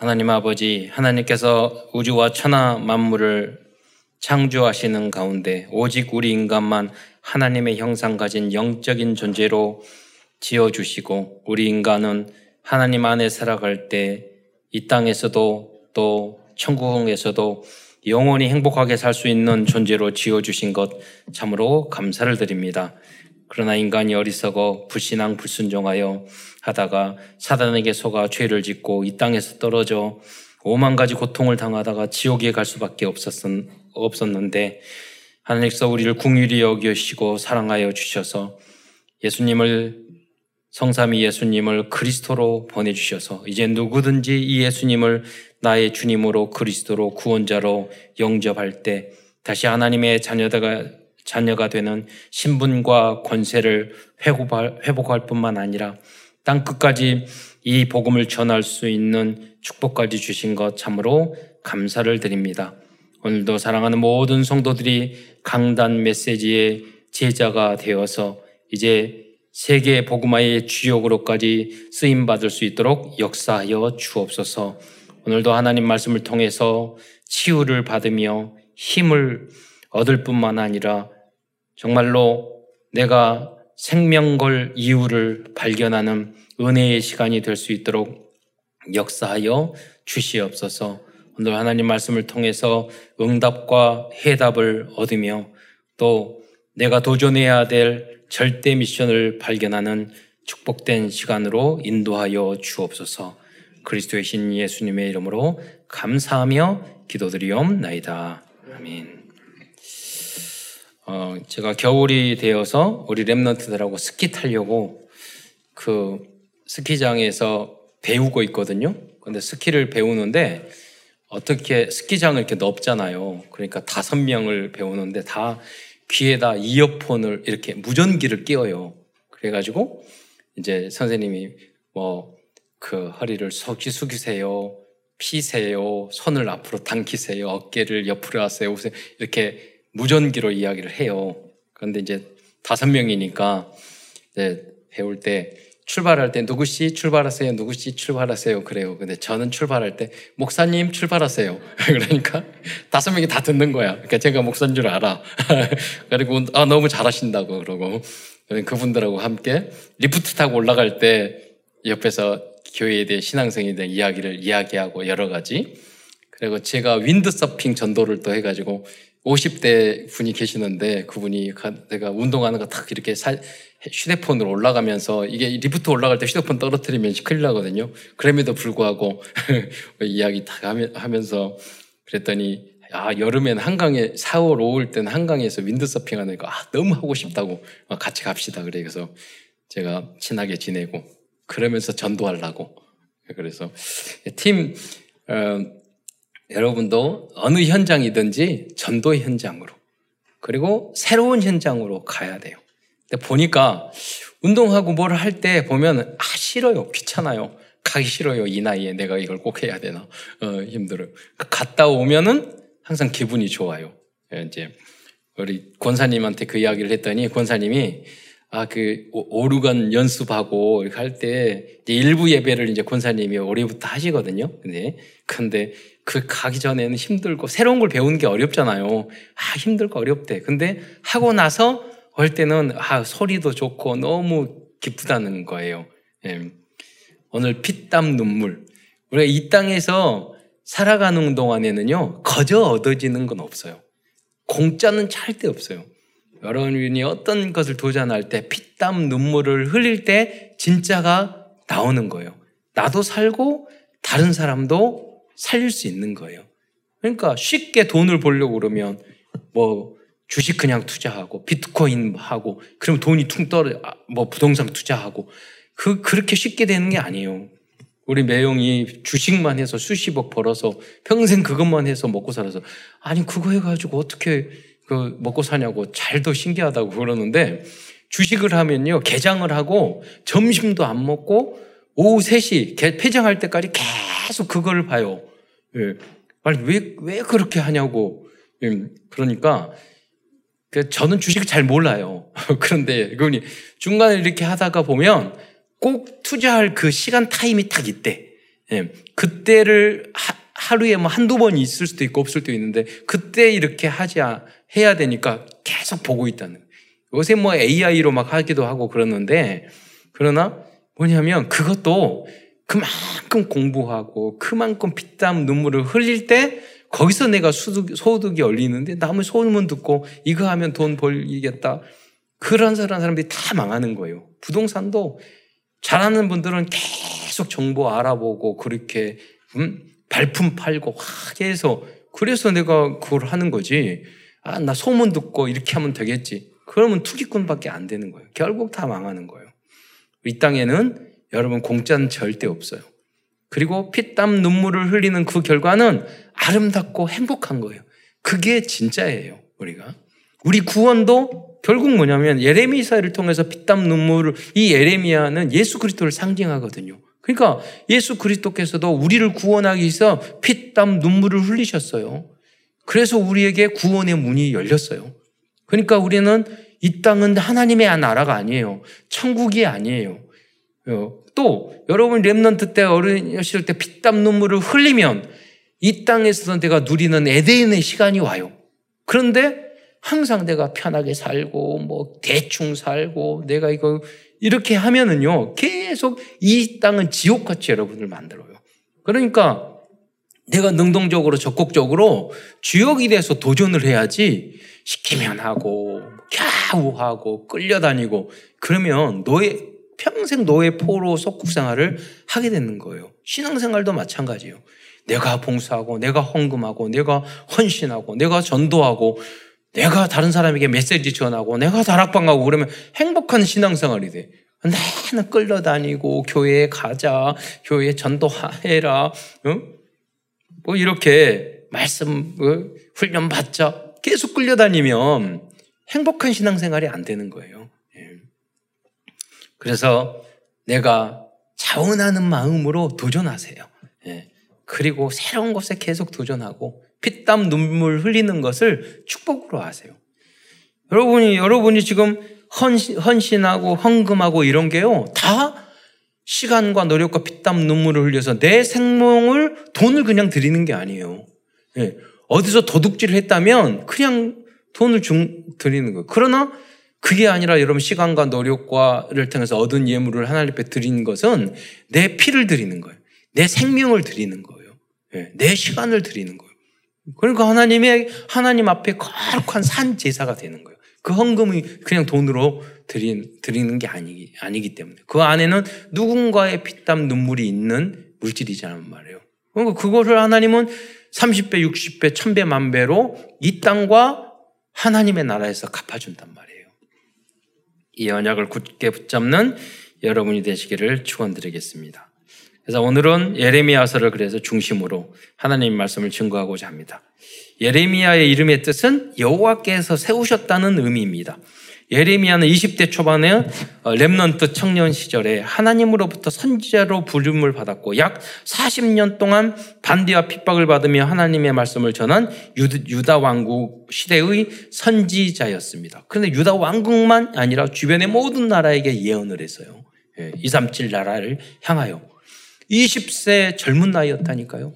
하나님 아버지, 하나님께서 우주와 천하 만물을 창조하시는 가운데 오직 우리 인간만 하나님의 형상 가진 영적인 존재로 지어주시고, 우리 인간은 하나님 안에 살아갈 때 이 땅에서도 또 천국에서도 영원히 행복하게 살 수 있는 존재로 지어주신 것 참으로 감사를 드립니다. 그러나 인간이 어리석어 불신앙 불순종하여 하다가 사단에게 속아 죄를 짓고 이 땅에서 떨어져 오만 가지 고통을 당하다가 지옥에 갈 수밖에 없었는데, 하나님께서 우리를 긍휼히 여기시고 사랑하여 주셔서 예수님을, 성삼위 예수님을 그리스도로 보내주셔서 이제 누구든지 이 예수님을 나의 주님으로 그리스도로 구원자로 영접할 때 다시 하나님의 자녀가 되는 신분과 권세를 회복할 뿐만 아니라 땅 끝까지 이 복음을 전할 수 있는 축복까지 주신 것 참으로 감사를 드립니다. 오늘도 사랑하는 모든 성도들이 강단 메시지의 제자가 되어서 이제 세계 복음화의 주역으로까지 쓰임받을 수 있도록 역사하여 주옵소서. 오늘도 하나님 말씀을 통해서 치유를 받으며 힘을 얻을 뿐만 아니라 정말로 내가 생명 걸 이유를 발견하는 은혜의 시간이 될 수 있도록 역사하여 주시옵소서. 오늘 하나님 말씀을 통해서 응답과 해답을 얻으며 또 내가 도전해야 될 절대 미션을 발견하는 축복된 시간으로 인도하여 주옵소서. 그리스도의 신 예수님의 이름으로 감사하며 기도드리옵나이다. 아멘. 제가 겨울이 되어서 우리 랩런트들하고 스키 타려고 그 스키장에서 배우고 있거든요. 근데 스키를 배우는데 어떻게 스키장을 이렇게 넓잖아요. 그러니까 5명을 배우는데 다 귀에다 이어폰을 이렇게 무전기를 끼워요. 그래가지고 이제 선생님이 허리를 숙이세요. 피세요. 손을 앞으로 당기세요. 어깨를 옆으로 하세요. 이렇게 무전기로 이야기를 해요. 그런데 이제 5명이니까 이제 배울 때 출발할 때 누구씨 출발하세요, 누구씨 출발하세요 그래요. 근데 저는 출발할 때 목사님 출발하세요. 그러니까 5명이 다 듣는 거야. 그러니까 제가 목사인 줄 알아. 그리고 너무 잘하신다고 그러고, 그분들하고 함께 리프트 타고 올라갈 때 옆에서 교회에 대해 신앙생에 대한 이야기를 이야기하고 여러 가지. 그리고 제가 윈드서핑 전도를 또 해가지고 50대 분이 계시는데 그분이 내가 운동하는 거 탁 이렇게 휴대폰으로 올라가면서 이게 리프트 올라갈 때 휴대폰 떨어뜨리면 큰일 나거든요. 그럼에도 불구하고 이야기 다 하면서 그랬더니, 여름엔 한강에 4월, 5월 때는 한강에서 윈드서핑 하니까 너무 하고 싶다고 같이 갑시다. 그래서 제가 친하게 지내고 그러면서 전도하려고. 그래서 여러분도 어느 현장이든지 전도 현장으로, 그리고 새로운 현장으로 가야 돼요. 근데 보니까 운동하고 뭘 할 때 보면 싫어요. 귀찮아요. 가기 싫어요. 이 나이에 내가 이걸 꼭 해야 되나. 힘들어요. 갔다 오면은 항상 기분이 좋아요. 이제 우리 권사님한테 그 이야기를 했더니 권사님이 오르간 연습하고 할 때 일부 예배를 이제 권사님이 올해부터 하시거든요. 근데 그 가기 전에는 힘들고 새로운 걸 배우는 게 어렵잖아요. 힘들고 어렵대. 근데 하고 나서 올 때는 소리도 좋고 너무 기쁘다는 거예요. 예. 오늘 피땀 눈물, 우리가 이 땅에서 살아가는 동안에는요 거저 얻어지는 건 없어요. 공짜는 절대 없어요. 여러분이 어떤 것을 도전할 때 피땀 눈물을 흘릴 때 진짜가 나오는 거예요. 나도 살고 다른 사람도 살릴 수 있는 거예요. 그러니까 쉽게 돈을 벌려고 그러면 주식 그냥 투자하고 비트코인 하고 그러면 돈이 퉁 떨어져. 부동산 투자하고 그렇게 쉽게 되는 게 아니에요. 우리 매형이 주식만 해서 수십억 벌어서 평생 그것만 해서 먹고 살아서 그거 해가지고 어떻게 먹고 사냐고 잘도 신기하다고 그러는데, 주식을 하면요 개장을 하고 점심도 안 먹고 오후 3시 폐장할 때까지 계속 그걸 봐요. 예. 왜 그렇게 하냐고. 예. 그러니까 저는 주식을 잘 몰라요. 그런데 그분이 중간에 이렇게 하다가 보면 꼭 투자할 그 시간 타임이 딱 있대. 예, 그때를 하루에 뭐 한두 번 있을 수도 있고 없을 수도 있는데 그때 이렇게 해야 되니까 계속 보고 있다는. 요새 뭐 AI로 막 하기도 하고 그러는데, 그러나 뭐냐면 그것도 그만큼 공부하고 그만큼 피땀 눈물을 흘릴 때 거기서 내가 소득이 열리는데, 남의 소문만 듣고 이거 하면 돈 벌겠다, 그런 사람들이 다 망하는 거예요. 부동산도 잘하는 분들은 계속 정보 알아보고 그렇게 발품 팔고 확 해서, 그래서 내가 그걸 하는 거지. 아, 나 소문 듣고 이렇게 하면 되겠지. 그러면 투기꾼밖에 안 되는 거예요. 결국 다 망하는 거예요. 이 땅에는 여러분 공짜는 절대 없어요. 그리고 피땀 눈물을 흘리는 그 결과는 아름답고 행복한 거예요. 그게 진짜예요. 우리 구원도 결국 뭐냐면 예레미야를 통해서 피땀 눈물을, 이 예레미야는 예수 그리스도를 상징하거든요. 그러니까 예수 그리스도께서도 우리를 구원하기 위해서 피땀 눈물을 흘리셨어요. 그래서 우리에게 구원의 문이 열렸어요. 그러니까 우리는 이 땅은 하나님의 나라가 아니에요. 천국이 아니에요. 또 여러분 렘넌트 때 어렸을 때 피땀 눈물을 흘리면 이 땅에서 내가 누리는 에덴의 시간이 와요. 그런데 항상 내가 편하게 살고 뭐 대충 살고 내가 이거 이렇게 하면은요, 계속 이 땅은 지옥같이 여러분을 만들어요. 그러니까 내가 능동적으로 적극적으로 주역이 돼서 도전을 해야지, 시키면 하고 겨우 하고 끌려다니고 그러면 평생 노예포로 속국생활을 하게 되는 거예요. 신앙생활도 마찬가지예요. 내가 봉사하고 내가 헌금하고 내가 헌신하고 내가 전도하고 내가 다른 사람에게 메시지 전하고 내가 다락방 가고 그러면 행복한 신앙생활이 돼. 나는 끌려다니고 교회에 가자, 교회에 전도해라, 뭐 이렇게 말씀 훈련 받자, 계속 끌려다니면 행복한 신앙생활이 안 되는 거예요. 그래서 내가 자원하는 마음으로 도전하세요. 그리고 새로운 것에 계속 도전하고 피땀 눈물 흘리는 것을 축복으로 하세요. 여러분이 지금 헌신하고 헌금하고 이런 게요, 다 시간과 노력과 피땀 눈물을 흘려서 내 생명을, 돈을 그냥 드리는 게 아니에요. 예, 어디서 도둑질을 했다면 그냥 돈을 드리는 거예요. 그러나 그게 아니라 여러분 시간과 노력과를 통해서 얻은 예물을 하나님 앞에 드리는 것은 내 피를 드리는 거예요. 내 생명을 드리는 거예요. 예, 내 시간을 드리는 거예요. 그러니까 하나님 앞에 거룩한 산 제사가 되는 거예요. 그 헌금이 그냥 돈으로 드리는 게 아니기 때문에 그 안에는 누군가의 피땀 눈물이 있는 물질이잖아요, 말이에요. 그러니까 그거를 하나님은 30배, 60배, 1000배, 10,000배로 이 땅과 하나님의 나라에서 갚아준단 말이에요. 이 언약을 굳게 붙잡는 여러분이 되시기를 축원드리겠습니다. 그래서 오늘은 예레미야서를 그래서 중심으로 하나님의 말씀을 증거하고자 합니다. 예레미야의 이름의 뜻은 여호와께서 세우셨다는 의미입니다. 예레미야는 20대 초반에 렘넌트 청년 시절에 하나님으로부터 선지자로 부름을 받았고 약 40년 동안 반대와 핍박을 받으며 하나님의 말씀을 전한 유다 왕국 시대의 선지자였습니다. 그런데 유다 왕국만 아니라 주변의 모든 나라에게 예언을 했어요. 237 나라를 향하여. 20세 젊은 나이였다니까요.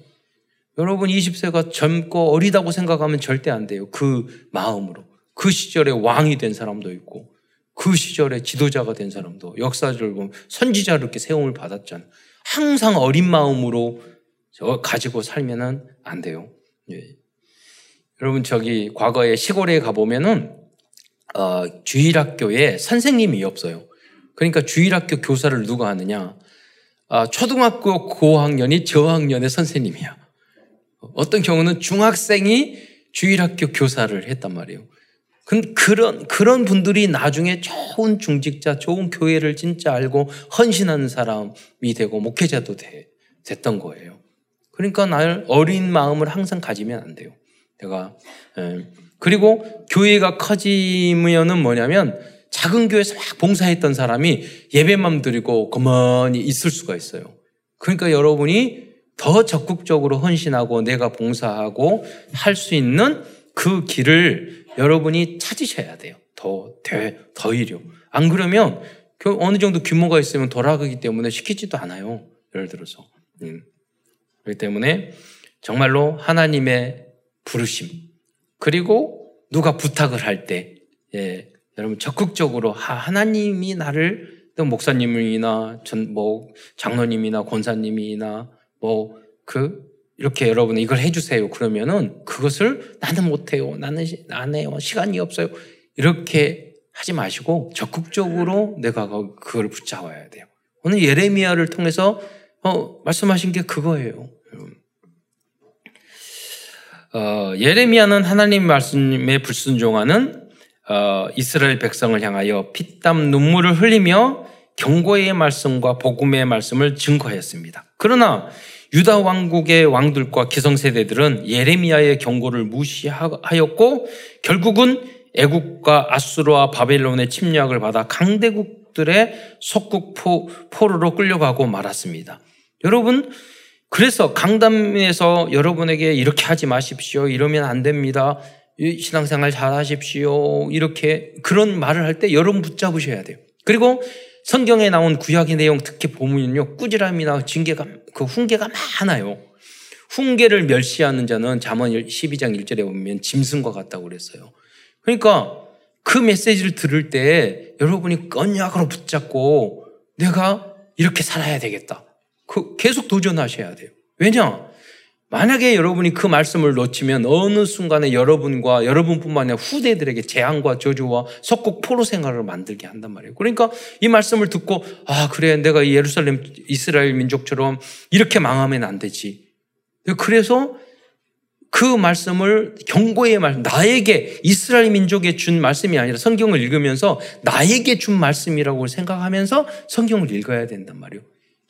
여러분 20세가 젊고 어리다고 생각하면 절대 안 돼요. 그 마음으로. 그 시절에 왕이 된 사람도 있고 그 시절에 지도자가 된 사람도, 역사를 보면 선지자로 이렇게 세움을 받았잖아요. 항상 어린 마음으로 가지고 살면 안 돼요. 예. 여러분 저기 과거에 시골에 가보면은 주일학교에 선생님이 없어요. 그러니까 주일학교 교사를 누가 하느냐? 초등학교 고학년이 저학년의 선생님이야. 어떤 경우는 중학생이 주일학교 교사를 했단 말이에요. 그런 분들이 나중에 좋은 중직자, 좋은 교회를 진짜 알고 헌신하는 사람이 되고 목회자도 됐던 거예요. 그러니까 어린 마음을 항상 가지면 안 돼요. 그리고 교회가 커지면은 뭐냐면 작은 교회에서 막 봉사했던 사람이 예배만 드리고 가만히 있을 수가 있어요. 그러니까 여러분이 더 적극적으로 헌신하고 내가 봉사하고 할 수 있는 그 길을 여러분이 찾으셔야 돼요. 더히려. 안 그러면 어느 정도 규모가 있으면 돌아가기 때문에 시키지도 않아요. 예를 들어서. 그렇기 때문에 정말로 하나님의 부르심, 그리고 누가 부탁을 할 때, 예, 여러분 적극적으로 하나님이 나를 또 목사님이나 뭐 장로님이나 권사님이나 뭐 이렇게 여러분 이걸 해주세요. 그러면은 그것을 나는 못해요, 나는 안 해요, 시간이 없어요, 이렇게 하지 마시고 적극적으로 내가 그걸 붙잡아야 돼요. 오늘 예레미야를 통해서 말씀하신 게 그거예요. 예레미야는 하나님 말씀에 불순종하는 이스라엘 백성을 향하여 피땀 눈물을 흘리며 경고의 말씀과 복음의 말씀을 증거하였습니다. 그러나 유다 왕국의 왕들과 기성세대들은 예레미야의 경고를 무시하였고 결국은 애굽과 아수르와 바벨론의 침략을 받아 강대국들의 속국포로로 끌려가고 말았습니다. 여러분, 그래서 강단에서 여러분에게 이렇게 하지 마십시오, 이러면 안 됩니다, 신앙생활 잘 하십시오, 이렇게 그런 말을 할 때 여러분 붙잡으셔야 돼요. 그리고 성경에 나온 구약의 내용, 특히 보면요, 꾸지람이나 징계가, 훈계가 많아요. 훈계를 멸시하는 자는 잠언 12장 1절에 보면 짐승과 같다고 그랬어요. 그러니까 그 메시지를 들을 때 여러분이 언약으로 붙잡고 내가 이렇게 살아야 되겠다, 계속 도전하셔야 돼요. 왜냐? 만약에 여러분이 그 말씀을 놓치면 어느 순간에 여러분과 여러분뿐만 아니라 후대들에게 재앙과 저주와 속국포로 생활을 만들게 한단 말이에요. 그러니까 이 말씀을 듣고 그래, 내가 예루살렘 이스라엘 민족처럼 이렇게 망하면 안 되지. 그래서 그 말씀을, 경고의 말씀, 나에게, 이스라엘 민족에 준 말씀이 아니라 성경을 읽으면서 나에게 준 말씀이라고 생각하면서 성경을 읽어야 된단 말이에요.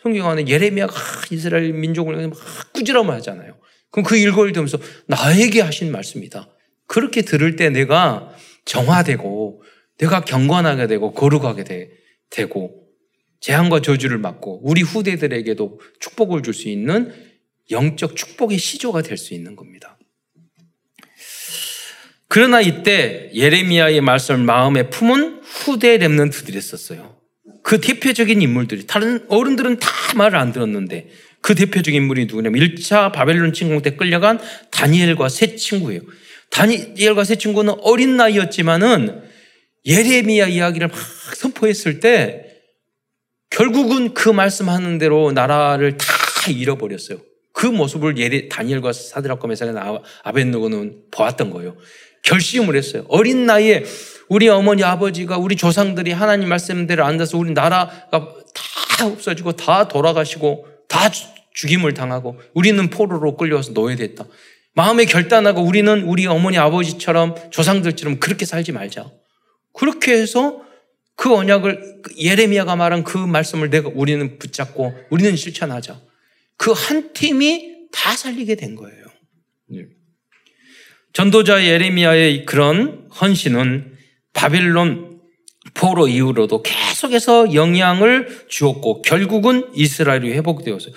성경 안에 예레미야가 이스라엘 민족을 막 꾸지람을 하잖아요. 그럼 그 일거리를 들으면서 나에게 하신 말씀이다, 그렇게 들을 때 내가 정화되고 내가 경건하게 되고 거룩하게 되고 재앙과 저주를 막고 우리 후대들에게도 축복을 줄 수 있는 영적 축복의 시조가 될 수 있는 겁니다. 그러나 이때 예레미야의 말씀을 마음에 품은 후대 렘넌트들이 있었어요. 그 대표적인 인물들이, 다른 어른들은 다 말을 안 들었는데 그 대표적인 인물이 누구냐면 1차 바벨론 침공 때 끌려간 다니엘과 세 친구예요. 다니엘과 세 친구는 어린 나이였지만은 예레미야 이야기를 막 선포했을 때 결국은 그 말씀하는 대로 나라를 다 잃어버렸어요. 그 모습을 다니엘과 사드락과 메사가 아벤느고는 보았던 거예요. 결심을 했어요. 어린 나이에 우리 어머니 아버지가, 우리 조상들이 하나님 말씀대로 안 돼서 우리 나라가 다 없어지고 다 돌아가시고 다 죽임을 당하고 우리는 포로로 끌려와서 노예됐다. 마음에 결단하고 우리는 우리 어머니 아버지처럼 조상들처럼 그렇게 살지 말자. 그렇게 해서 그 언약을, 예레미야가 말한 그 말씀을 우리는 붙잡고 우리는 실천하자. 그 한 팀이 다 살리게 된 거예요. 전도자 예레미야의 그런 헌신은 바벨론 포로 이후로도 계속해서 영향을 주었고 결국은 이스라엘이 회복되었어요.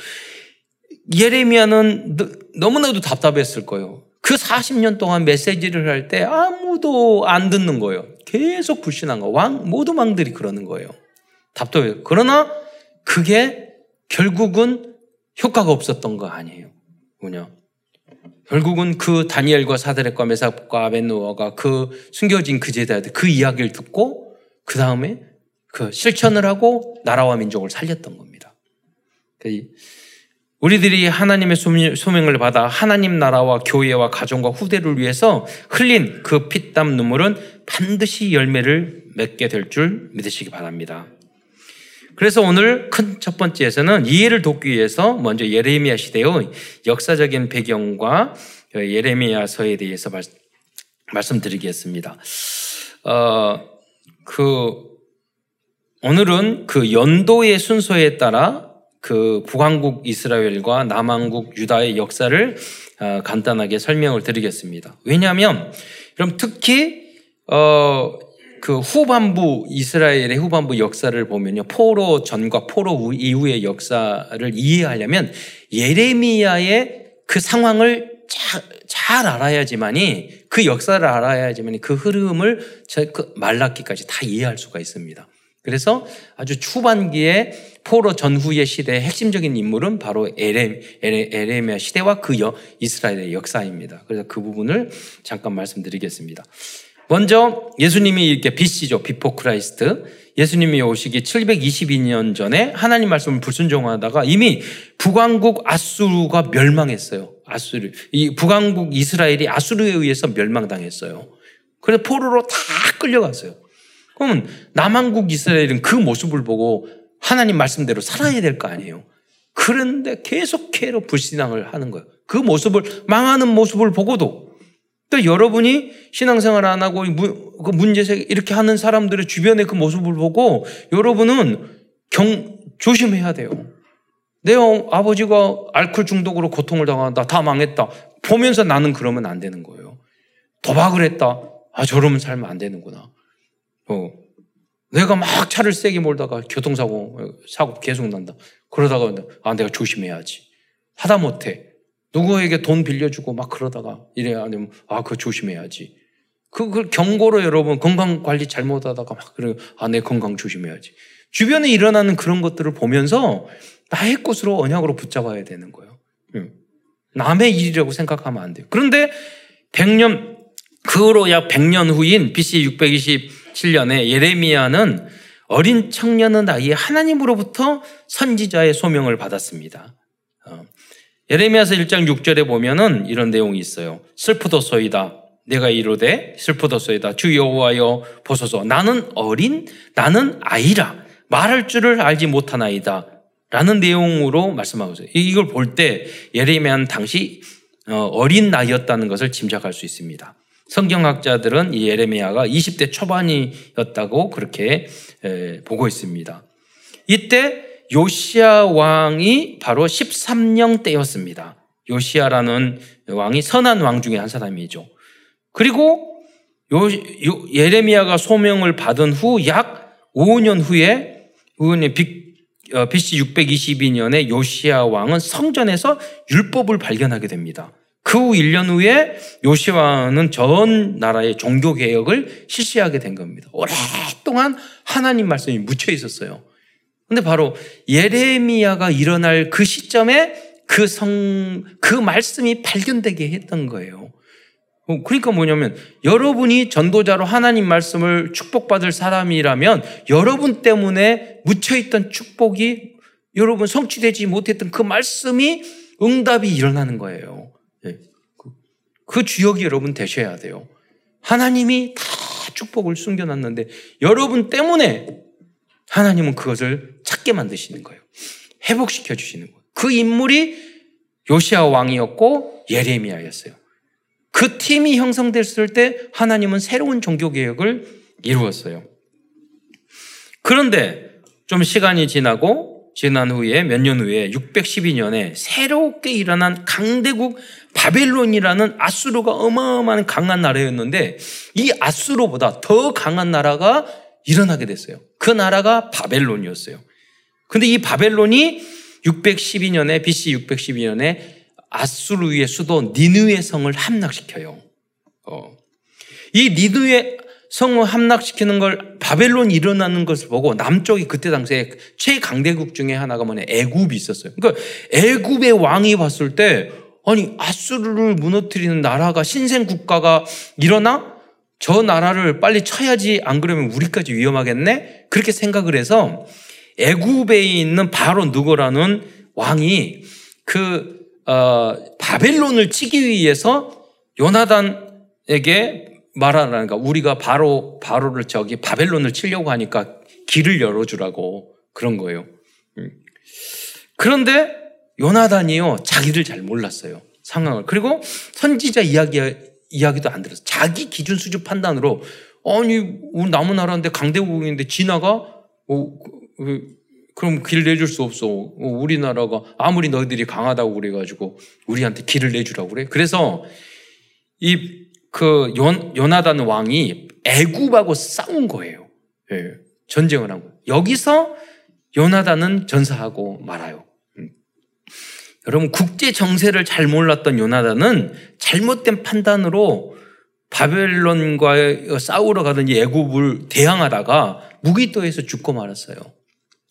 예레미야는 너무나도 답답했을 거예요. 그 40년 동안 메시지를 할 때 아무도 안 듣는 거예요. 계속 불신한 거예요. 모든 왕들이 그러는 거예요. 답답해요. 그러나 그게 결국은 효과가 없었던 거 아니에요. 뭐냐? 결국은 그 다니엘과 사드락과 메삭과 아벤노아가 그 숨겨진 그 제자들, 그 이야기를 듣고 그 다음에 그 실천을 하고 나라와 민족을 살렸던 겁니다. 우리들이 하나님의 소명을 받아 하나님 나라와 교회와 가정과 후대를 위해서 흘린 그 피땀 눈물은 반드시 열매를 맺게 될 줄 믿으시기 바랍니다. 그래서 오늘 큰 첫 번째에서는 이해를 돕기 위해서 먼저 예레미야 시대의 역사적인 배경과 예레미야서에 대해서 말씀드리겠습니다. 오늘은 그 연도의 순서에 따라 그 북왕국 이스라엘과 남왕국 유다의 역사를 간단하게 설명을 드리겠습니다. 왜냐하면 그럼 특히 그 후반부, 이스라엘의 후반부 역사를 보면요, 포로 전과 포로 이후의 역사를 이해하려면 예레미야의 그 상황을 잘 알아야지만이, 그 역사를 알아야지만이 그 흐름을 말라기까지 다 이해할 수가 있습니다. 그래서 아주 초반기에 포로 전후의 시대의 핵심적인 인물은 바로 예레미야 시대와 그 이스라엘의 역사입니다. 그래서 그 부분을 잠깐 말씀드리겠습니다. 먼저 예수님이 이렇게 BC죠. 비포 크라이스트. 예수님이 오시기 722년 전에 하나님 말씀을 불순종하다가 이미 북왕국 아수르가 멸망했어요. 아수르. 이 북왕국 이스라엘이 아수르에 의해서 멸망당했어요. 그래서 포로로 다 끌려갔어요. 그러면 남한국 이스라엘은 그 모습을 보고 하나님 말씀대로 살아야 될 거 아니에요. 그런데 계속해서 불신앙을 하는 거예요. 그 모습을, 망하는 모습을 보고도 또 여러분이 신앙생활 안 하고 그 문제제기 이렇게 하는 사람들의 주변의 그 모습을 보고 여러분은 조심해야 돼요. 내 아버지가 알코올 중독으로 고통을 당한다. 다 망했다. 보면서 나는 그러면 안 되는 거예요. 도박을 했다. 아, 저러면 살면 안 되는구나. 내가 막 차를 세게 몰다가 사고 계속 난다. 그러다가 아, 내가 조심해야지. 하다 못해. 누구에게 돈 빌려주고 막 그러다가 이래야 아니면 아, 그거 조심해야지. 그걸 경고로 여러분 건강 관리 잘못하다가 막 그래 아, 내 건강 조심해야지. 주변에 일어나는 그런 것들을 보면서 나의 것으로 언약으로 붙잡아야 되는 거예요. 남의 일이라고 생각하면 안 돼요. 그런데 100년 그 후로 약 100년 후인 BC 627년에 예레미야는 어린 청년의 나이에 하나님으로부터 선지자의 소명을 받았습니다. 예레미야서 1장 6절에 보면은 이런 내용이 있어요. 슬프도소이다. 내가 이르되 슬프도소이다. 주 여호와여 보소서. 나는 아이라. 말할 줄을 알지 못하나이다. 라는 내용으로 말씀하고 있어요. 이걸 볼 때 예레미야는 당시 어린 나이였다는 것을 짐작할 수 있습니다. 성경학자들은 이 예레미야가 20대 초반이었다고 그렇게 보고 있습니다. 이때 요시야 왕이 바로 13년 때였습니다. 요시야라는 왕이 선한 왕 중에 한 사람이죠. 그리고 예레미야가 소명을 받은 후 약 5년 후에 BC 622년에 요시야 왕은 성전에서 율법을 발견하게 됩니다. 그 후 1년 후에 요시야 왕은 전 나라의 종교개혁을 실시하게 된 겁니다. 오랫동안 하나님 말씀이 묻혀 있었어요. 근데 바로 예레미야가 일어날 그 시점에 그 말씀이 발견되게 했던 거예요. 그러니까 뭐냐면 여러분이 전도자로 하나님 말씀을 축복받을 사람이라면 여러분 때문에 묻혀있던 축복이 여러분 성취되지 못했던 그 말씀이 응답이 일어나는 거예요. 그 주역이 여러분 되셔야 돼요. 하나님이 다 축복을 숨겨놨는데 여러분 때문에 하나님은 그것을 찾게 만드시는 거예요. 회복시켜 주시는 거예요. 그 인물이 요시야 왕이었고 예레미야였어요. 그 팀이 형성됐을 때 하나님은 새로운 종교개혁을 이루었어요. 그런데 좀 시간이 지난 후에 몇 년 후에 612년에 새롭게 일어난 강대국 바벨론이라는 아수르가 어마어마한 강한 나라였는데 이 아수르보다 더 강한 나라가 일어나게 됐어요. 그 나라가 바벨론이었어요. 근데 이 바벨론이 BC 612년에 아수르의 수도 니느웨 성을 함락시켜요. 이 니느웨 성을 함락시키는 걸 바벨론이 일어나는 것을 보고 남쪽이 그때 당시에 최강대국 중에 하나가 뭐냐 애굽이 있었어요. 그러니까 애굽의 왕이 봤을 때 아니 아수르를 무너뜨리는 나라가 신생국가가 일어나? 저 나라를 빨리 쳐야지 안 그러면 우리까지 위험하겠네? 그렇게 생각을 해서 애굽에 있는 바로 누구라는 왕이 바벨론을 치기 위해서 요나단에게 말하라니까 우리가 바로를 저기 바벨론을 치려고 하니까 길을 열어주라고 그런 거예요. 그런데 요나단이요 자기를 잘 몰랐어요. 상황을. 그리고 선지자 이야기도 안 들었어. 자기 기준 수준 판단으로 아니 남은 나라인데 강대국인데 지나가? 그럼 길 내줄 수 없어. 우리나라가 아무리 너희들이 강하다고 그래가지고 우리한테 길을 내주라고 그래. 그래서 요나단 왕이 애굽하고 싸운 거예요. 예, 전쟁을 한 거예요. 여기서 요나단은 전사하고 말아요. 여러분 국제 정세를 잘 몰랐던 요나단은 잘못된 판단으로 바벨론과 싸우러 가던 애굽을 대항하다가 무기또에서 죽고 말았어요.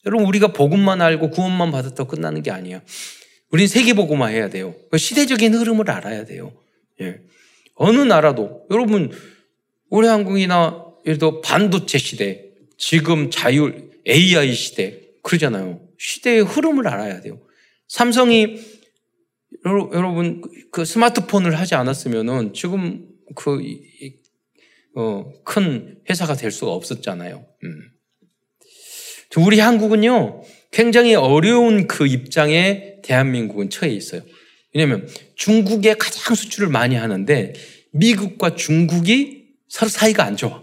여러분, 우리가 복음만 알고 구원만 받았다고 끝나는 게 아니에요. 우린 세계복음화 해야 돼요. 시대적인 흐름을 알아야 돼요. 예. 어느 나라도, 여러분, 올해 한국이나 예를 들어 반도체 시대, 지금 자율, AI 시대, 그러잖아요. 시대의 흐름을 알아야 돼요. 삼성이, 여러분, 그 스마트폰을 하지 않았으면은 지금 그, 큰 회사가 될 수가 없었잖아요. 우리 한국은요, 굉장히 어려운 그 입장에 대한민국은 처해 있어요. 왜냐면 중국에 가장 수출을 많이 하는데 미국과 중국이 서로 사이가 안 좋아.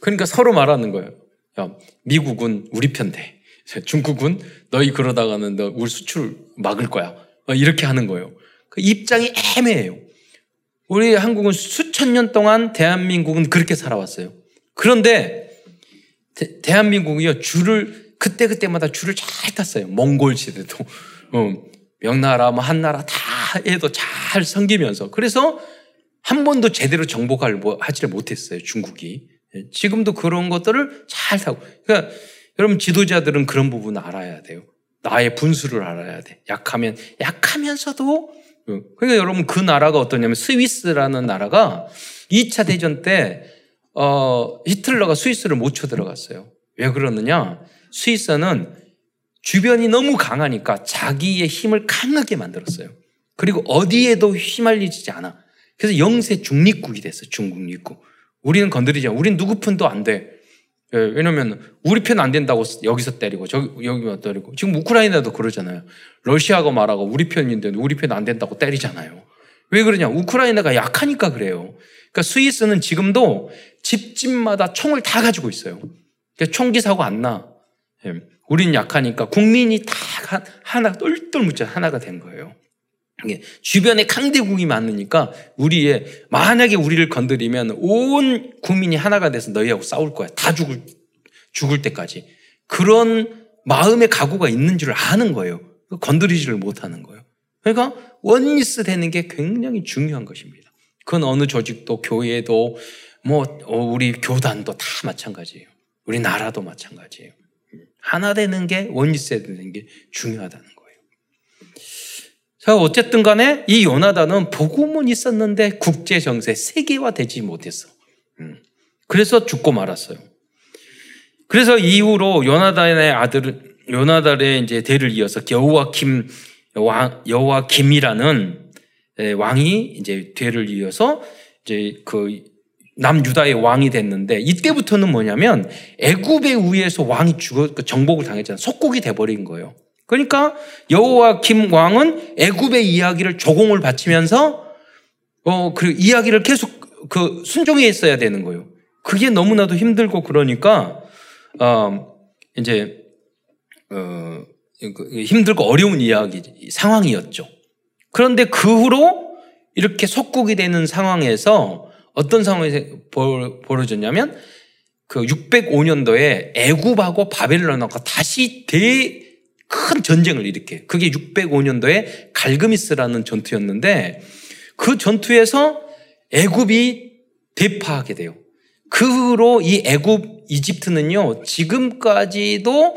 그러니까 서로 말하는 거예요. 야, 미국은 우리 편대. 중국은 너희 그러다가는 너 우리 수출 막을 거야. 이렇게 하는 거예요. 그 입장이 애매해요. 우리 한국은 수천 년 동안 대한민국은 그렇게 살아왔어요. 그런데 대한민국이요, 줄을 그때마다 줄을 잘 탔어요. 몽골 시대도 명나라, 뭐 한나라 다 해도 잘 섬기면서. 그래서 한 번도 제대로 정복하지를 못했어요, 중국이. 지금도 그런 것들을 잘 하고. 그러니까 여러분, 지도자들은 그런 부분 알아야 돼요. 나의 분수를 알아야 돼. 약하면서도. 그러니까 여러분, 그 나라가 어떠냐면 스위스라는 나라가 2차 대전 때 히틀러가 스위스를 못 쳐들어갔어요. 왜 그러느냐? 스위스는 주변이 너무 강하니까 자기의 힘을 강하게 만들었어요. 그리고 어디에도 휘말리지 않아. 그래서 영세 중립국이 됐어요. 중국립국. 우리는 건드리지 않아. 우린 누구 편도 안 돼. 예, 왜냐면 우리 편 안 된다고 여기서 때리고 여기서 때리고. 지금 우크라이나도 그러잖아요. 러시아가 말하고 우리 편인데 우리 편 안 된다고 때리잖아요. 왜 그러냐? 우크라이나가 약하니까 그래요. 그러니까 스위스는 지금도 집집마다 총을 다 가지고 있어요. 그러니까 총기 사고 안 나. 예. 우린 약하니까 국민이 다 하나 똘똘 뭉쳐 하나가 된 거예요. 이게 주변에 강대국이 많으니까 만약에 우리를 건드리면 온 국민이 하나가 돼서 너희하고 싸울 거야. 다 죽을 때까지. 그런 마음의 각오가 있는 줄 아는 거예요. 건드리지를 못하는 거예요. 그러니까 원리스 되는 게 굉장히 중요한 것입니다. 그건 어느 조직도, 교회도, 우리 교단도 다 마찬가지예요. 우리 나라도 마찬가지예요. 하나 되는 게, 원리스에 되는 게 중요하다는 거예요. 자, 어쨌든 간에 이 요나단은 복음은 있었는데 국제 정세 세계화되지 못했어. 그래서 죽고 말았어요. 그래서 이후로 요나단의 아들 요나단의 이제 대를 이어서 여호야김이라는 왕이 이제 대를 이어서 이제 남유다의 왕이 됐는데, 이때부터는 뭐냐면 애굽에 의해서 왕이 정복을 당했잖아요. 속국이 돼버린 거예요. 그러니까 여호야김 왕은 애굽의 이야기를 조공을 바치면서 그 이야기를 계속 순종해 있어야 되는 거예요. 그게 너무나도 힘들고 그러니까 힘들고 어려운 상황이었죠. 그런데 그 후로 이렇게 속국이 되는 상황에서 어떤 상황이 벌어졌냐면, 605년도에 애굽하고 바벨론하고 다시 큰 전쟁을 일으켜요. 그게 605년도에 갈그미스라는 전투였는데, 그 전투에서 애굽이 대파하게 돼요. 그 후로 이 애굽, 이집트는요, 지금까지도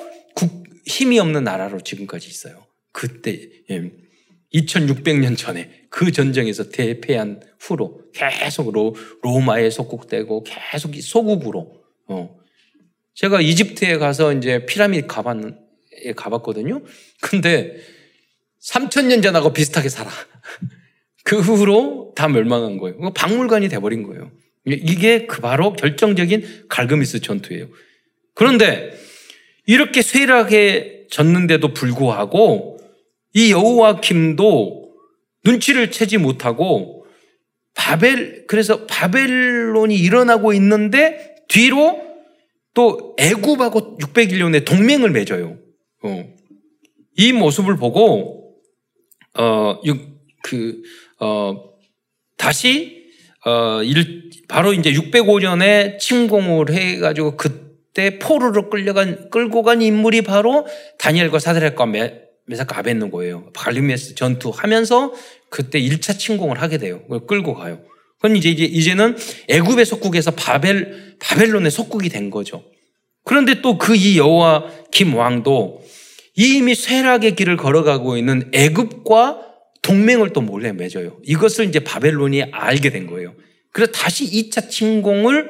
힘이 없는 나라로 지금까지 있어요. 그때, 2600년 전에 그 전쟁에서 대패한 후로 계속 로마에 속국되고 계속 소국으로. 제가 이집트에 가서 이제 피라미드 가봤거든요. 근데 3000년 전하고 비슷하게 살아. 그 후로 다 멸망한 거예요. 박물관이 돼버린 거예요. 이게 바로 결정적인 갈그미스 전투예요. 그런데 이렇게 쇠락해졌는데도 불구하고 이 여호야김도 눈치를 채지 못하고 그래서 바벨론이 일어나고 있는데 뒤로 또 애굽하고 601년에 동맹을 맺어요. 이 모습을 보고 바로 이제 605년에 침공을 해가지고 그때 포로로 끌고 간 인물이 바로 다니엘과 사드락과 메삭과 아벳는 거예요. 갈그미스 전투하면서 그때 1차 침공을 하게 돼요. 그걸 끌고 가요. 그건 이제는 애굽의 속국에서 바벨론의 속국이 된 거죠. 그런데 또 그 이 여호야김 왕도 이 이미 쇠락의 길을 걸어가고 있는 애굽과 동맹을 또 몰래 맺어요. 이것을 이제 바벨론이 알게 된 거예요. 그래서 다시 2차 침공을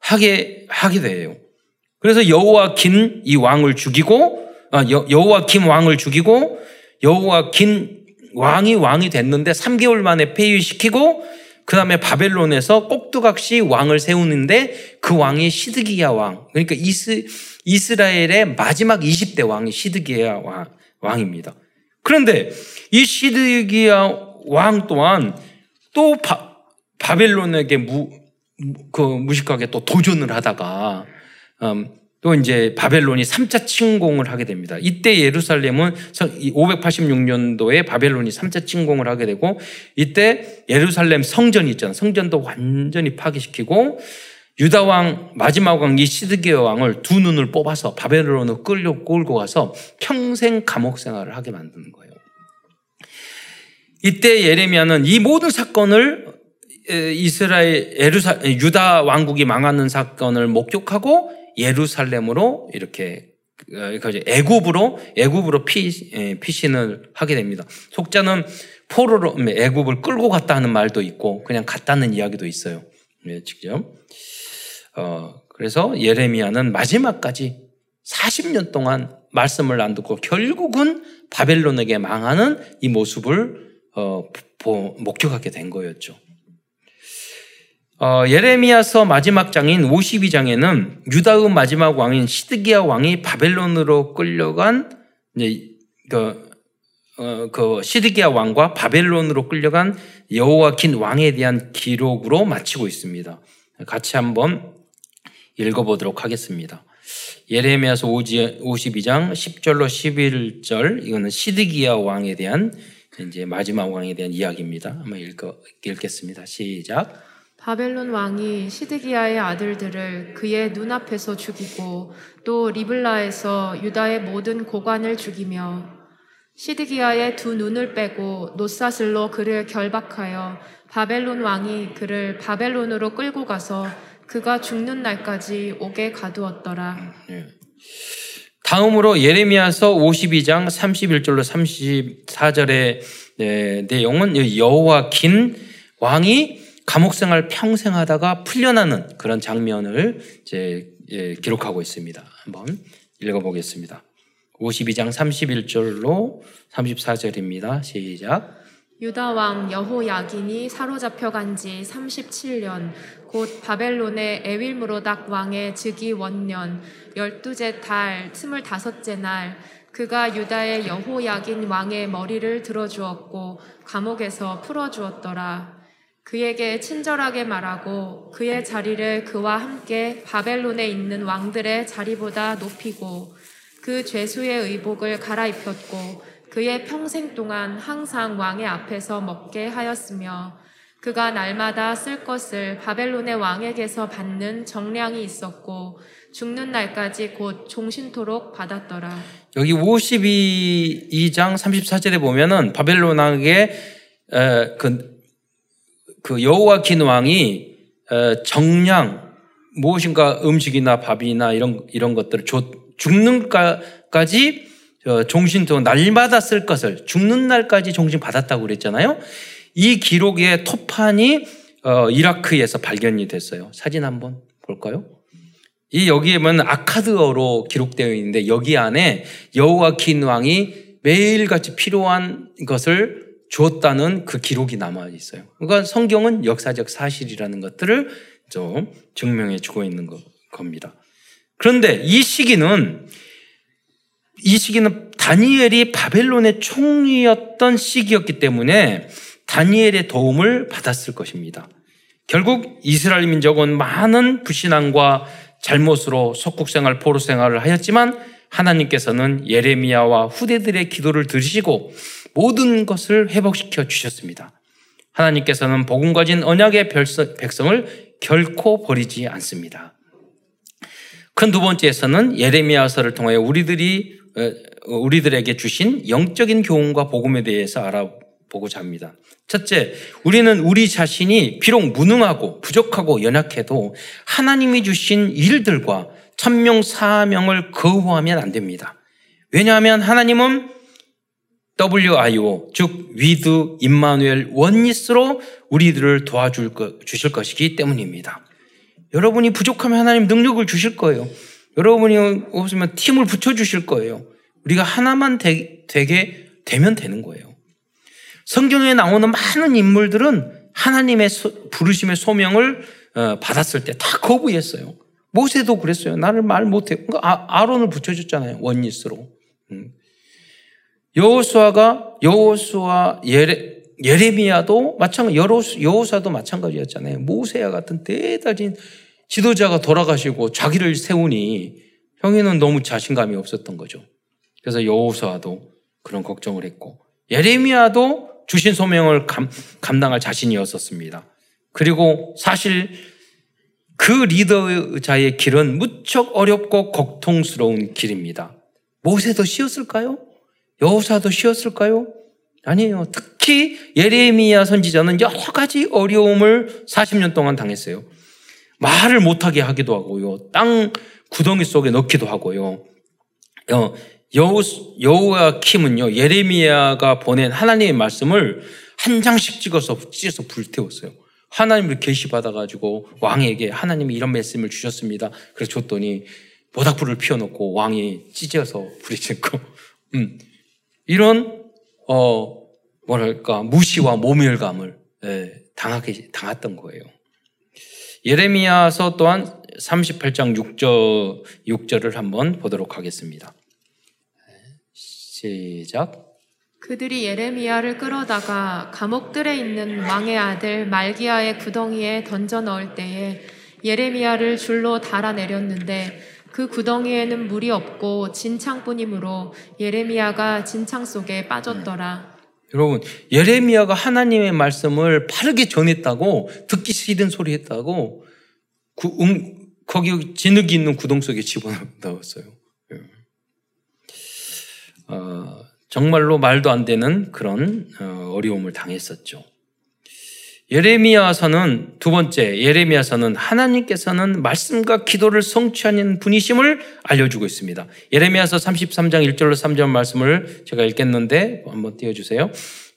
하게 돼요. 그래서 여호야긴 이 왕을 죽이고 여호야김 왕을 죽이고 여호야긴 왕이 됐는데 3개월 만에 폐위시키고 그 다음에 바벨론에서 꼭두각시 왕을 세우는데 그 왕이 시드기야 왕, 그러니까 이스라엘의 마지막 20대 왕이 시드기야 왕입니다. 그런데 이 시드기야 왕 또한 또 바벨론에게 무식하게 또 도전을 하다가 또 이제 바벨론이 3차 침공을 하게 됩니다. 이때 예루살렘은 586년도에 바벨론이 3차 침공을 하게 되고 이때 예루살렘 성전이 있잖아요. 성전도 완전히 파괴시키고 유다 왕 마지막 왕 이 시드기야 왕을 두 눈을 뽑아서 바벨론으로 끌고 가서 평생 감옥 생활을 하게 만드는 거예요. 이때 예레미야는 이 모든 사건을 유다 왕국이 망하는 사건을 목격하고 예루살렘으로 이렇게 애굽으로 피신을 하게 됩니다. 속자는 포로로 애굽을 끌고 갔다 하는 말도 있고 그냥 갔다는 이야기도 있어요. 직접. 그래서 예레미야는 마지막까지 40년 동안 말씀을 안 듣고 결국은 바벨론에게 망하는 이 모습을 목격하게 된 거였죠. 예레미야서 마지막 장인 52장에는 유다의 마지막 왕인 시드기야 왕이 바벨론으로 끌려간 시드기야 왕과 바벨론으로 끌려간 여호야긴 왕에 대한 기록으로 마치고 있습니다. 같이 한번 읽어보도록 하겠습니다. 예레미야서 52장 10절로 11절, 이거는 시드기야 왕에 대한 이제 마지막 왕에 대한 이야기입니다. 한번 읽겠습니다. 시작. 바벨론 왕이 시드기야의 아들들을 그의 눈앞에서 죽이고 또 리블라에서 유다의 모든 고관을 죽이며 시드기야의 두 눈을 빼고 놋사슬로 그를 결박하여 바벨론 왕이 그를 바벨론으로 끌고 가서 그가 죽는 날까지 옥에 가두었더라. 다음으로 예레미야서 52장 31절로 34절의 내용은 여호야긴 왕이 감옥생활 평생 하다가 풀려나는 그런 장면을 이제 기록하고 있습니다. 한번 읽어보겠습니다. 52장 31절로 34절입니다. 시작. 유다 왕 여호야긴이 사로잡혀 간지 37년, 곧 바벨론의 에윌므로닥 왕의 즉위 원년 12제 달 25제 날 그가 유다의 여호야긴 왕의 머리를 들어주었고 감옥에서 풀어주었더라. 그에게 친절하게 말하고 그의 자리를 그와 함께 바벨론에 있는 왕들의 자리보다 높이고 그 죄수의 의복을 갈아입혔고 그의 평생 동안 항상 왕의 앞에서 먹게 하였으며 그가 날마다 쓸 것을 바벨론의 왕에게서 받는 정량이 있었고 죽는 날까지 곧 종신토록 받았더라. 여기 52장 34절에 보면은 바벨론 왕에게 그 여호야긴 왕이 정량 무엇인가 음식이나 밥이나 이런 것들을 죽는 날까지 종신토록, 날마다 쓸 것을 죽는 날까지 종신 받았다고 그랬잖아요. 이 기록의 토판이 이라크에서 발견이 됐어요. 사진 한번 볼까요? 이 여기에 보면 아카드어로 기록되어 있는데 여기 안에 여호야긴 왕이 매일같이 필요한 것을 주었다는 그 기록이 남아있어요. 그러니까 성경은 역사적 사실이라는 것들을 좀 증명해 주고 있는 겁니다. 그런데 이 시기는 다니엘이 바벨론의 총리였던 시기였기 때문에 다니엘의 도움을 받았을 것입니다. 결국 이스라엘 민족은 많은 불신앙과 잘못으로 속국생활, 포로생활을 하였지만 하나님께서는 예레미야와 후대들의 기도를 들으시고 모든 것을 회복시켜 주셨습니다. 하나님께서는 복음 가진 언약의 백성을 결코 버리지 않습니다. 큰 두 번째에서는 예레미야서를 통해 우리들에게 주신 영적인 교훈과 복음에 대해서 알아보고자 합니다. 첫째, 우리는 우리 자신이 비록 무능하고 부족하고 연약해도 하나님이 주신 일들과 천명 사명을 거부하면 안 됩니다. 왜냐하면 하나님은 WIO 즉 위드 임마누엘 원니스로 우리들을 도와주실 것이기 때문입니다. 여러분이 부족하면 하나님 능력을 주실 거예요. 여러분이 없으면 팀을 붙여주실 거예요. 우리가 하나만 되게 되면 되는 거예요. 성경에 나오는 많은 인물들은 하나님의 부르심의 소명을 받았을 때 다 거부했어요. 모세도 그랬어요. 나를 말 못해. 아론을 붙여줬잖아요. 원리스로. 예레미야도 마찬가지, 여호수아도 마찬가지였잖아요. 모세와 같은 대단히 지도자가 돌아가시고 자기를 세우니 형에는 너무 자신감이 없었던 거죠. 그래서 여호수아도 그런 걱정을 했고 예레미야도 주신 소명을 감당할 자신이 없었습니다. 그리고 사실 그 리더자의 길은 무척 어렵고 고통스러운 길입니다. 모세도 쉬었을까요? 여호수아도 쉬었을까요? 아니에요. 특히 예레미야 선지자는 여러 가지 어려움을 40년 동안 당했어요. 말을 못하게 하기도 하고요. 땅 구덩이 속에 넣기도 하고요. 여호야킴은요 예레미야가 보낸 하나님의 말씀을 한 장씩 찢어서 불태웠어요. 하나님을 계시받아가지고 왕에게 하나님이 이런 말씀을 주셨습니다. 그래서 줬더니 모닥불을 피워놓고 왕이 찢어서 불이 찢고 이런 무시와 모멸감을 당했던 거예요. 예레미야서 또한 38장 6절을 한번 보도록 하겠습니다. 시작. 그들이 예레미야를 끌어다가 감옥들에 있는 왕의 아들 말기야의 구덩이에 던져 넣을 때에 예레미야를 줄로 달아내렸는데 그 구덩이에는 물이 없고 진창뿐이므로 예레미야가 진창 속에 빠졌더라. 여러분, 예레미야가 하나님의 말씀을 빠르게 전했다고 듣기 싫은 소리 했다고 거기 진흙이 있는 구덩 속에 집어넣었어요. 정말로 말도 안 되는 그런 어려움을 당했었죠. 예레미야서는 두 번째 예레미야서는 하나님께서는 말씀과 기도를 성취하는 분이심을 알려주고 있습니다. 예레미야서 33장 1절로 3절 말씀을 제가 읽겠는데 한번 띄워주세요.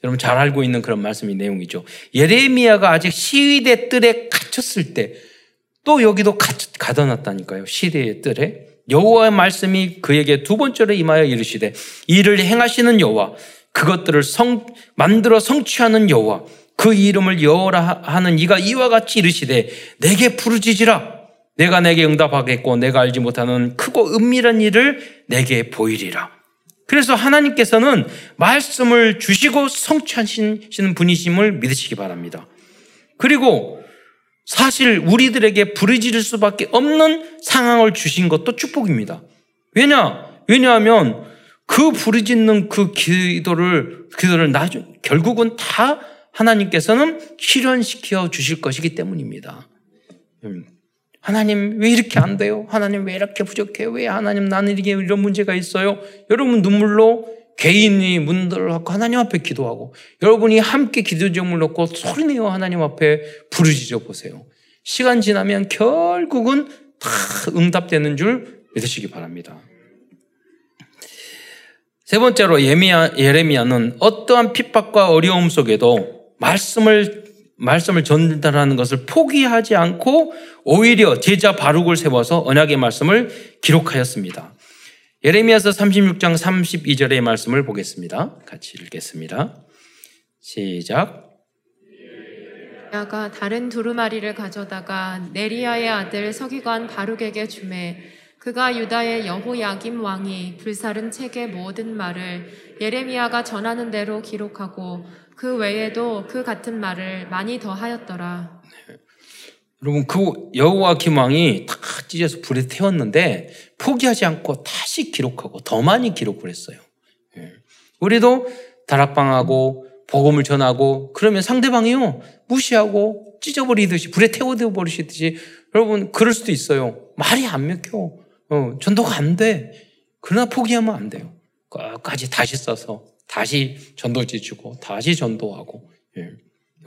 여러분 잘 알고 있는 그런 말씀이 내용이죠. 예레미야가 아직 시위대 뜰에 갇혔을 때 또 여기도 가둬놨다니까요. 시대의 뜰에 여호와의 말씀이 그에게 두 번째로 임하여 이르시되 이를 행하시는 여호와 그것들을 만들어 성취하는 여호와 그 이름을 여호라 하는 이가 이와 같이 이르시되 내게 부르짖으라 내가 내게 응답하겠고 내가 알지 못하는 크고 은밀한 일을 내게 보이리라. 그래서 하나님께서는 말씀을 주시고 성취하시는 분이심을 믿으시기 바랍니다. 그리고 사실 우리들에게 부르짖을 수밖에 없는 상황을 주신 것도 축복입니다. 왜냐하면 그 부르짖는 그 기도를 결국은 다 하나님께서는 실현시켜 주실 것이기 때문입니다. 하나님 왜 이렇게 안 돼요? 하나님 왜 이렇게 부족해요? 왜 하나님 나는 이게 이런 문제가 있어요? 여러분 눈물로 개인이 문들을 갖고 하나님 앞에 기도하고 여러분이 함께 기도 제목을 놓고 소리내어 하나님 앞에 부르짖어 보세요. 시간 지나면 결국은 다 응답되는 줄 믿으시기 바랍니다. 세 번째로 예레미야는 어떠한 핍박과 어려움 속에도 말씀을 전달하는 것을 포기하지 않고 오히려 제자 바룩을 세워서 언약의 말씀을 기록하였습니다. 예레미야서 36장 32절의 말씀을 보겠습니다. 같이 읽겠습니다. 시작. 예레미야가 다른 두루마리를 가져다가 네리야의 아들 서기관 바룩에게 주매 그가 유다의 여호야김 왕이 불사른 책의 모든 말을 예레미야가 전하는 대로 기록하고 그 외에도 그 같은 말을 많이 더하였더라. 네. 여러분 그 여호야김 왕이 다 찢어서 불에 태웠는데 포기하지 않고 다시 기록하고 더 많이 기록을 했어요. 우리도 다락방하고 복음을 전하고 그러면 상대방이요 무시하고 찢어버리듯이 불에 태워버리듯이 여러분 그럴 수도 있어요. 말이 안 먹혀. 전도가 안 돼. 그러나 포기하면 안 돼요. 끝까지 다시 써서 다시 전도지 주고 다시 전도하고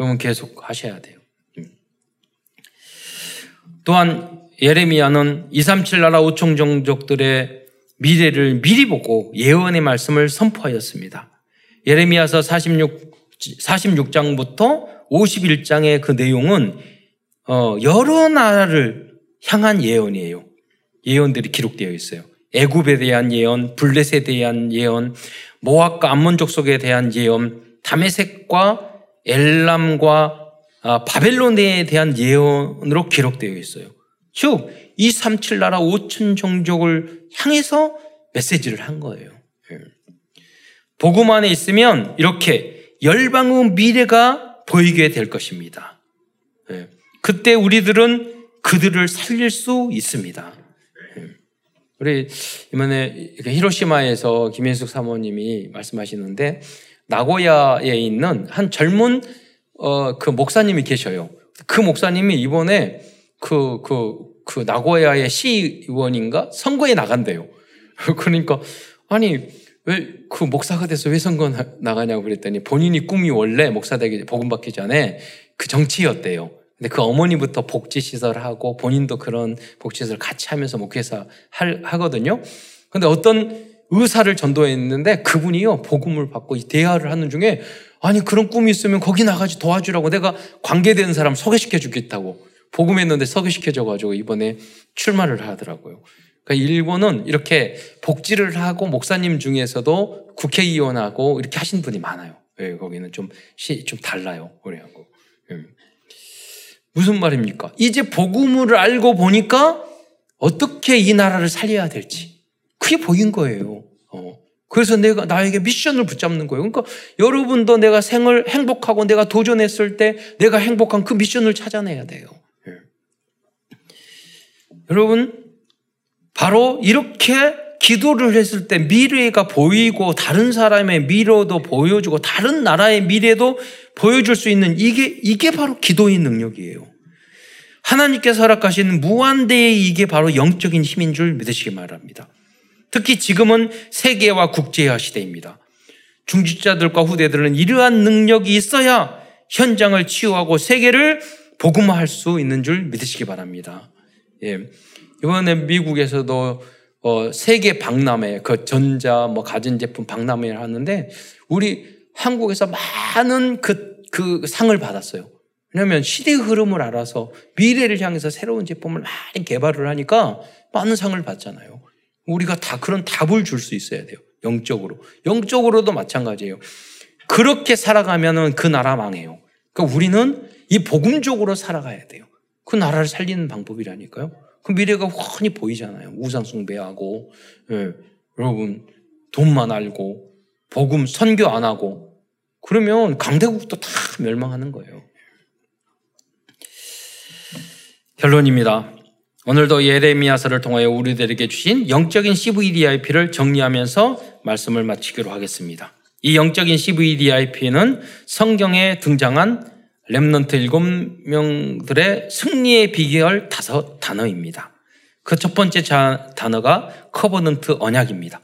여러분 계속 하셔야 돼요. 또한 예레미야는 237 나라 5천 종족들의 미래를 미리 보고 예언의 말씀을 선포하였습니다. 예레미야서 46장부터 51장의 그 내용은 여러 나라를 향한 예언이에요. 예언들이 기록되어 있어요. 애굽에 대한 예언, 블레셋에 대한 예언, 모압과 암몬 족속에 대한 예언, 다메섹과 엘람과 바벨론에 대한 예언으로 기록되어 있어요. 즉 237 나라 5천 종족을 향해서 메시지를 한 거예요. 복음 안에 있으면 이렇게 열방의 미래가 보이게 될 것입니다. 그때 우리들은 그들을 살릴 수 있습니다. 우리 이번에 히로시마에서 김현숙 사모님이 말씀하시는데 나고야에 있는 한 젊은 그 목사님이 계셔요. 그 목사님이 이번에 그 나고야의 시의원인가 선거에 나간대요. 그러니까 아니 왜 그 목사가 돼서 왜 선거 나가냐고 그랬더니 본인이 꿈이 원래 목사 되기 복음 받기 전에 그 정치였대요. 근데 그 어머니부터 복지시설을 하고 본인도 그런 복지시설 같이 하면서 목회사 하거든요. 근데 어떤 의사를 전도했는데 그분이요 복음을 받고 대화를 하는 중에 아니 그런 꿈이 있으면 거기 나가지 도와주라고 내가 관계된 사람 소개시켜 주겠다고 복음했는데 소개시켜줘가지고 이번에 출마를 하더라고요. 그러니까 일본은 이렇게 복지를 하고 목사님 중에서도 국회의원하고 이렇게 하신 분이 많아요. 예, 거기는 좀 달라요. 우리하고. 무슨 말입니까? 이제 복음을 알고 보니까 어떻게 이 나라를 살려야 될지 그게 보인 거예요. 그래서 내가 나에게 미션을 붙잡는 거예요. 그러니까 여러분도 내가 생을 행복하고 내가 도전했을 때 내가 행복한 그 미션을 찾아내야 돼요. 예. 여러분 바로 이렇게 기도를 했을 때 미래가 보이고 다른 사람의 미래도 보여주고 다른 나라의 미래도 보여줄 수 있는 이게 바로 기도의 능력이에요. 하나님께서 허락하신 무한대의 이게 바로 영적인 힘인 줄 믿으시기 바랍니다. 특히 지금은 세계와 국제화 시대입니다. 중직자들과 후대들은 이러한 능력이 있어야 현장을 치유하고 세계를 복음화할 수 있는 줄 믿으시기 바랍니다. 예. 이번에 미국에서도 세계 박람회, 그 전자, 가전제품 박람회를 하는데 우리 한국에서 많은 그 상을 받았어요. 왜냐하면 시대의 흐름을 알아서 미래를 향해서 새로운 제품을 많이 개발을 하니까 많은 상을 받잖아요. 우리가 다 그런 답을 줄 수 있어야 돼요. 영적으로. 영적으로도 마찬가지예요. 그렇게 살아가면 그 나라 망해요. 그러니까 우리는 이 복음적으로 살아가야 돼요. 그 나라를 살리는 방법이라니까요. 그 미래가 훤히 보이잖아요. 우상숭배하고, 예, 여러분 돈만 알고 복음 선교 안 하고 그러면 강대국도 다 멸망하는 거예요. 결론입니다. 오늘도 예레미야서를 통하여 우리들에게 주신 영적인 CVDIP를 정리하면서 말씀을 마치기로 하겠습니다. 이 영적인 CVDIP는 성경에 등장한 렘넌트 7명들의 승리의 비결 5 단어입니다. 그 첫 번째 단어가 커버넌트 언약입니다.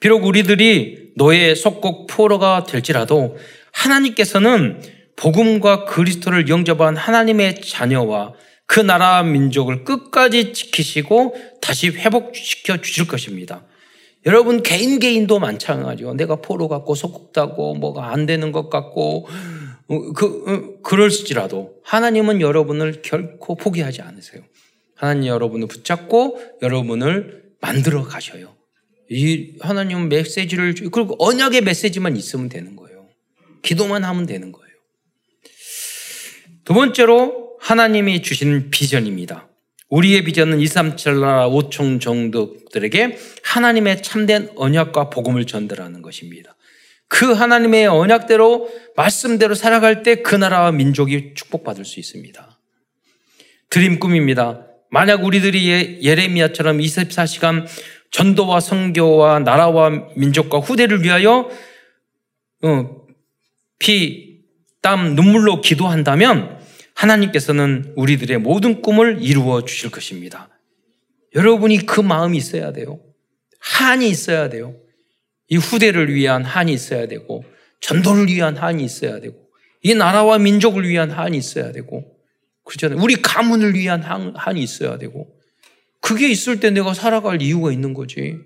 비록 우리들이 노예 속국 포로가 될지라도 하나님께서는 복음과 그리스도를 영접한 하나님의 자녀와 그 나라 민족을 끝까지 지키시고 다시 회복시켜 주실 것입니다. 여러분 개인도 많잖아요. 내가 포로 같고 속국다고 뭐가 안 되는 것 같고 그럴지라도 하나님은 여러분을 결코 포기하지 않으세요. 하나님 여러분을 붙잡고 여러분을 만들어 가셔요. 이 하나님 메시지를 그리고 언약의 메시지만 있으면 되는 거예요. 기도만 하면 되는 거예요. 두 번째로 하나님이 주신 비전입니다. 우리의 비전은 237 나라 5천 종족들에게 하나님의 참된 언약과 복음을 전달하는 것입니다. 그 하나님의 언약대로 말씀대로 살아갈 때 그 나라와 민족이 축복받을 수 있습니다. 드림 꿈입니다. 만약 우리들이 예레미야처럼 24시간 전도와 선교와 나라와 민족과 후대를 위하여 피, 땀, 눈물로 기도한다면 하나님께서는 우리들의 모든 꿈을 이루어 주실 것입니다. 여러분이 그 마음이 있어야 돼요. 한이 있어야 돼요. 이 후대를 위한 한이 있어야 되고 전도를 위한 한이 있어야 되고 이 나라와 민족을 위한 한이 있어야 되고 그렇잖아요. 우리 가문을 위한 한이 있어야 되고 그게 있을 때 내가 살아갈 이유가 있는 거지.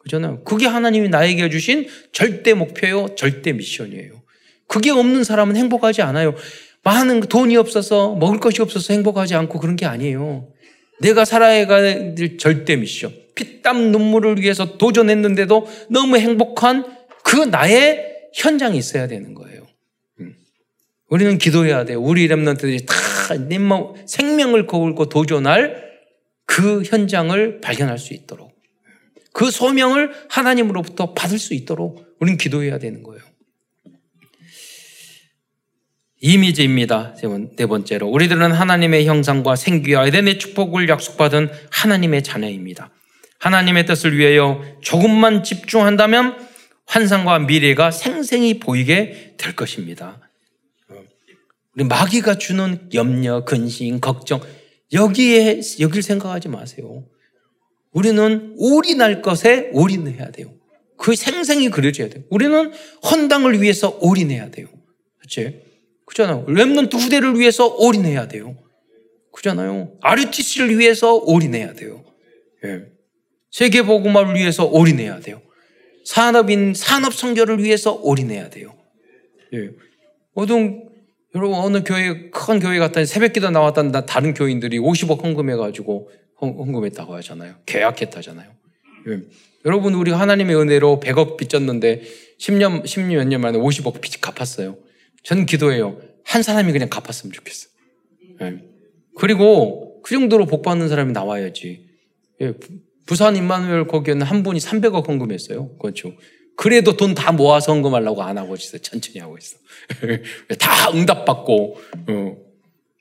그잖아요. 그게 하나님이 나에게 주신 절대 목표예요. 절대 미션이에요. 그게 없는 사람은 행복하지 않아요. 많은 돈이 없어서 먹을 것이 없어서 행복하지 않고 그런 게 아니에요. 내가 살아야 될 절대 미션, 피땀 눈물을 위해서 도전했는데도 너무 행복한 그 나의 현장이 있어야 되는 거예요. 우리는 기도해야 돼요. 우리 렘넌트들이 다 생명을 걸고 도전할 그 현장을 발견할 수 있도록, 그 소명을 하나님으로부터 받을 수 있도록 우리는 기도해야 되는 거예요. 이미지입니다. 네 번째로, 우리들은 하나님의 형상과 생기와 에덴의 축복을 약속받은 하나님의 자녀입니다. 하나님의 뜻을 위하여 조금만 집중한다면 환상과 미래가 생생히 보이게 될 것입니다. 우리 마귀가 주는 염려, 근심, 걱정, 여길 생각하지 마세요. 우리는 올인할 것에 올인해야 돼요. 그게 생생히 그려져야 돼요. 우리는 헌당을 위해서 올인해야 돼요. 그렇지? 그잖아요. 렘넌트 후대를 위해서 올인해야 돼요. 그잖아요. RUTC를 위해서 올인해야 돼요. 예. 세계보고마를 위해서 올인해야 돼요. 산업 성결을 위해서 올인해야 돼요. 예. 여러분, 어느 교회, 큰 교회 갔더니 새벽기도 나왔다는 다른 교인들이 50억 헌금해가지고 헌금했다고 하잖아요. 계약했다잖아요. 예. 여러분, 우리 하나님의 은혜로 100억 빚졌는데 10몇 년 만에 50억 빚 갚았어요. 저는 기도해요. 한 사람이 그냥 갚았으면 좋겠어요. 예. 그리고 그 정도로 복받는 사람이 나와야지. 예. 부산 임만우엘 거기에는 한 분이 300억 헌금했어요. 건축. 그래도 돈 다 모아서 헌금하려고 안 하고 있어요. 천천히 하고 있어. 다 응답받고,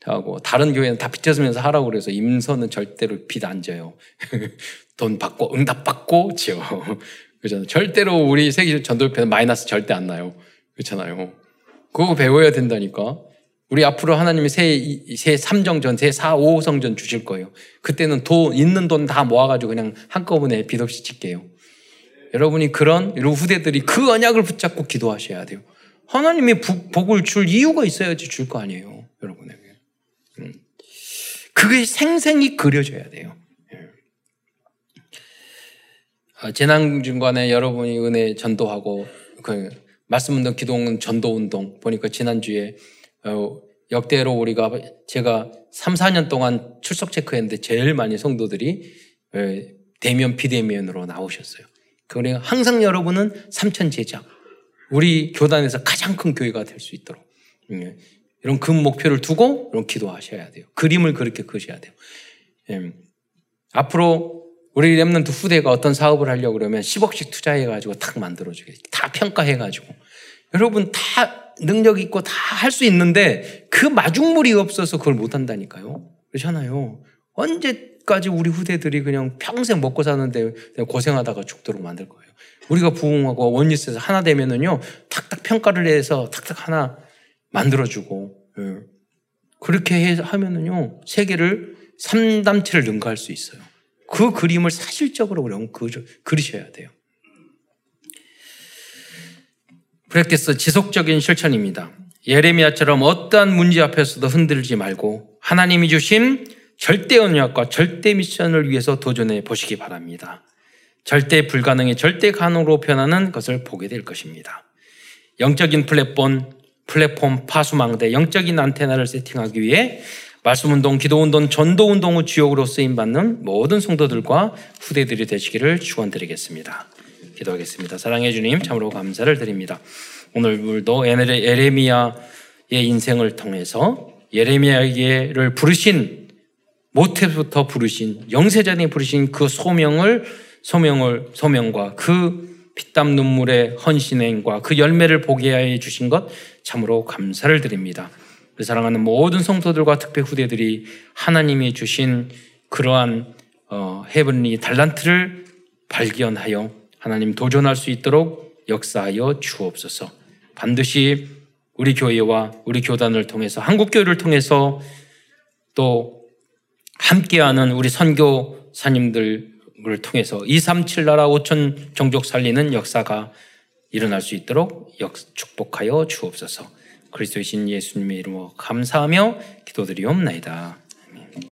하고. 다른 교회는 다 빚졌으면서 하라고 그래서 임선은 절대로 빚 안 져요. 돈 받고, 응답받고, 지어. 그렇잖아요. 절대로 우리 세계 전도협회는 마이너스 절대 안 나요. 그렇잖아요. 그거 배워야 된다니까. 우리 앞으로 하나님이 새 3정전, 새 4, 5성전 주실 거예요. 그때는 있는 돈 다 모아가지고 그냥 한꺼번에 빚 없이 짓게요. 여러분이 이런 후대들이 그 언약을 붙잡고 기도하셔야 돼요. 하나님이 복을 줄 이유가 있어야지 줄 거 아니에요. 여러분에게. 그게 생생히 그려져야 돼요. 재난중간에 여러분이 은혜 전도하고 말씀 운동, 기도 운동, 전도 운동 보니까 지난주에 역대로 제가 3-4년 동안 출석 체크했는데 제일 많이 성도들이 대면, 비대면으로 나오셨어요. 그러니까 항상 여러분은 삼천 제자, 우리 교단에서 가장 큰 교회가 될 수 있도록 이런 큰 목표를 두고 이런 기도하셔야 돼요. 그림을 그렇게 그리셔야 돼요. 앞으로 우리 렘넌트 후대가 어떤 사업을 하려고 그러면 10억씩 투자해가지고 탁 만들어주게. 다 평가해가지고. 여러분 다 능력 있고 다 할 수 있는데 그 마중물이 없어서 그걸 못한다니까요. 그렇잖아요. 언제까지 우리 후대들이 그냥 평생 먹고 사는데 고생하다가 죽도록 만들 거예요. 우리가 부흥하고 원리스에서 하나 되면은요. 탁탁 평가를 해서 탁탁 하나 만들어주고. 예. 그렇게 하면은요. 세계를 3단체를 능가할 수 있어요. 그 그림을 사실적으로 그리셔야 돼요. 프랙티스, 지속적인 실천입니다. 예레미야처럼 어떠한 문제 앞에서도 흔들리지 말고 하나님이 주신 절대 언약과 절대 미션을 위해서 도전해 보시기 바랍니다. 절대 불가능이 절대 가능으로 변하는 것을 보게 될 것입니다. 영적인 플랫폼 파수망대, 영적인 안테나를 세팅하기 위해 말씀운동, 기도운동, 전도운동의 주역으로 쓰임받는 모든 성도들과 후대들이 되시기를 축원드리겠습니다. 기도하겠습니다. 사랑해 주님, 참으로 감사를 드립니다. 오늘도 예레미야의 인생을 통해서 예레미야를 부르신, 모태부터 부르신, 영세전에 부르신 그 소명과 그 피땀 눈물의 헌신행과 그 열매를 보게 하여 주신 것 참으로 감사를 드립니다. 우리 사랑하는 모든 성도들과 특별 후대들이 하나님이 주신 그러한 헤븐리 달란트를 발견하여 하나님 도전할 수 있도록 역사하여 주옵소서. 반드시 우리 교회와 우리 교단을 통해서, 한국교회를 통해서 또 함께하는 우리 선교사님들을 통해서 237 나라 5천 종족 살리는 역사가 일어날 수 있도록 축복하여 주옵소서. 그리스도이신 예수님의 이름으로 감사하며 기도드리옵나이다.